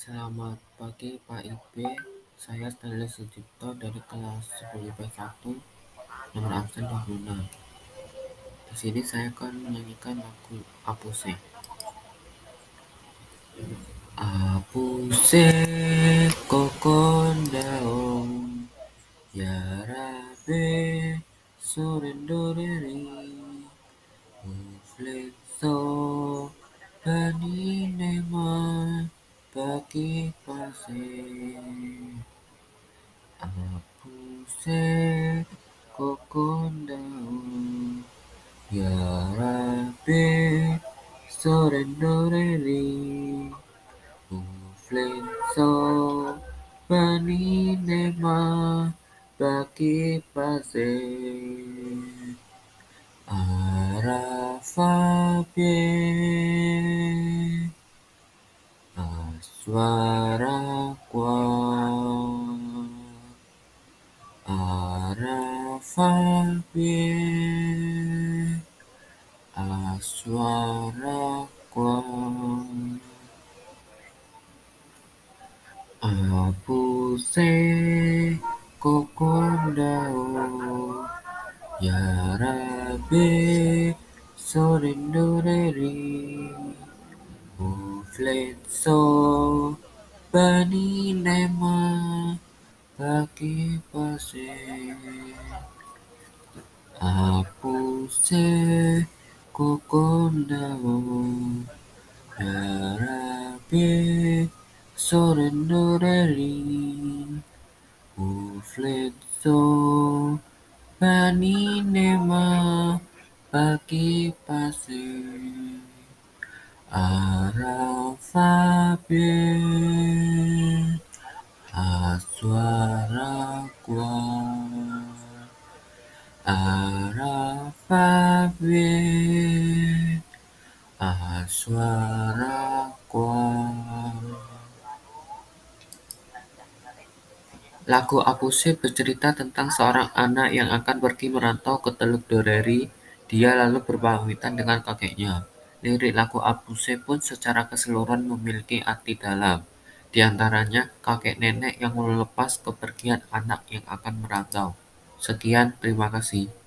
Selamat pagi Pak IB, saya Stanley Sujipto dari kelas 10B1 nomor absen Bahuna. Di sini saya akan menyanyikan lagu Apuse. Apuse kokon daong ya rabe suren doreri muflexo bani nema bagi pase apuse kokon daun ya rabe sore doreri muflenso bani nema bagi pase arafabe suara kuat arafah bi suara kuat apuse kokon daun ya rabe soren doreri muflexo bani nema bagi pase apuse kokon daun ya rabe soren doreri muflexo bani nema bagi pase arafabe suara kuat arafabe suara kuat. Lagu Apuse bercerita tentang seorang anak yang akan pergi merantau ke Teluk Doreri. Dia lalu berpamitan dengan kakeknya. Lirik lagu Apuse pun secara keseluruhan memiliki arti dalam. Di antaranya, kakek nenek yang melepas kepergian anak yang akan merantau. Sekian, terima kasih.